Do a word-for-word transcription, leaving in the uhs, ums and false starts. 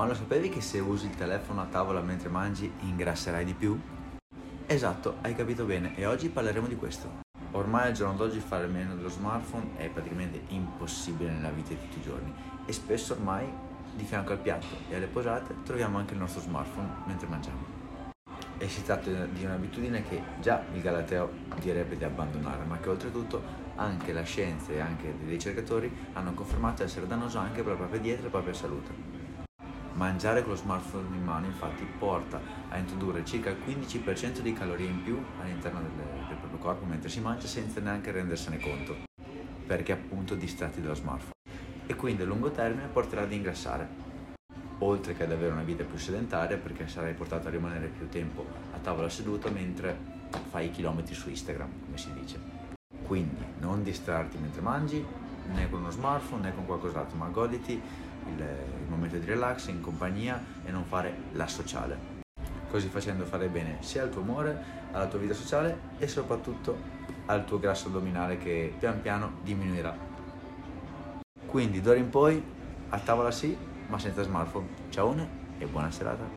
Ma lo sapevi che se usi il telefono a tavola mentre mangi ingrasserai di più? Esatto, hai capito bene e oggi parleremo di questo. Ormai al giorno d'oggi fare meno dello smartphone è praticamente impossibile nella vita di tutti i giorni e spesso ormai di fianco al piatto e alle posate troviamo anche il nostro smartphone mentre mangiamo. E si tratta di un'abitudine che già il Galateo direbbe di abbandonare, ma che oltretutto anche la scienza e anche dei ricercatori hanno confermato essere dannosa anche per la propria dieta e la propria salute. Mangiare con lo smartphone in mano infatti porta a introdurre circa il quindici per cento di calorie in più all'interno del, del proprio corpo mentre si mangia senza neanche rendersene conto, perché appunto distratti dallo smartphone. E quindi a lungo termine porterà ad ingrassare. Oltre che ad avere una vita più sedentaria perché sarai portato a rimanere più tempo a tavola seduta mentre fai i chilometri su Instagram, come si dice. Quindi non distrarti mentre mangi, né con uno smartphone né con qualcos'altro, ma goditi il, il momento di relax in compagnia e non fare la sociale. Così facendo farai bene sia al tuo umore, alla tua vita sociale e soprattutto al tuo grasso addominale che pian piano diminuirà. Quindi d'ora in poi a tavola sì, ma senza smartphone. Ciao e buona serata.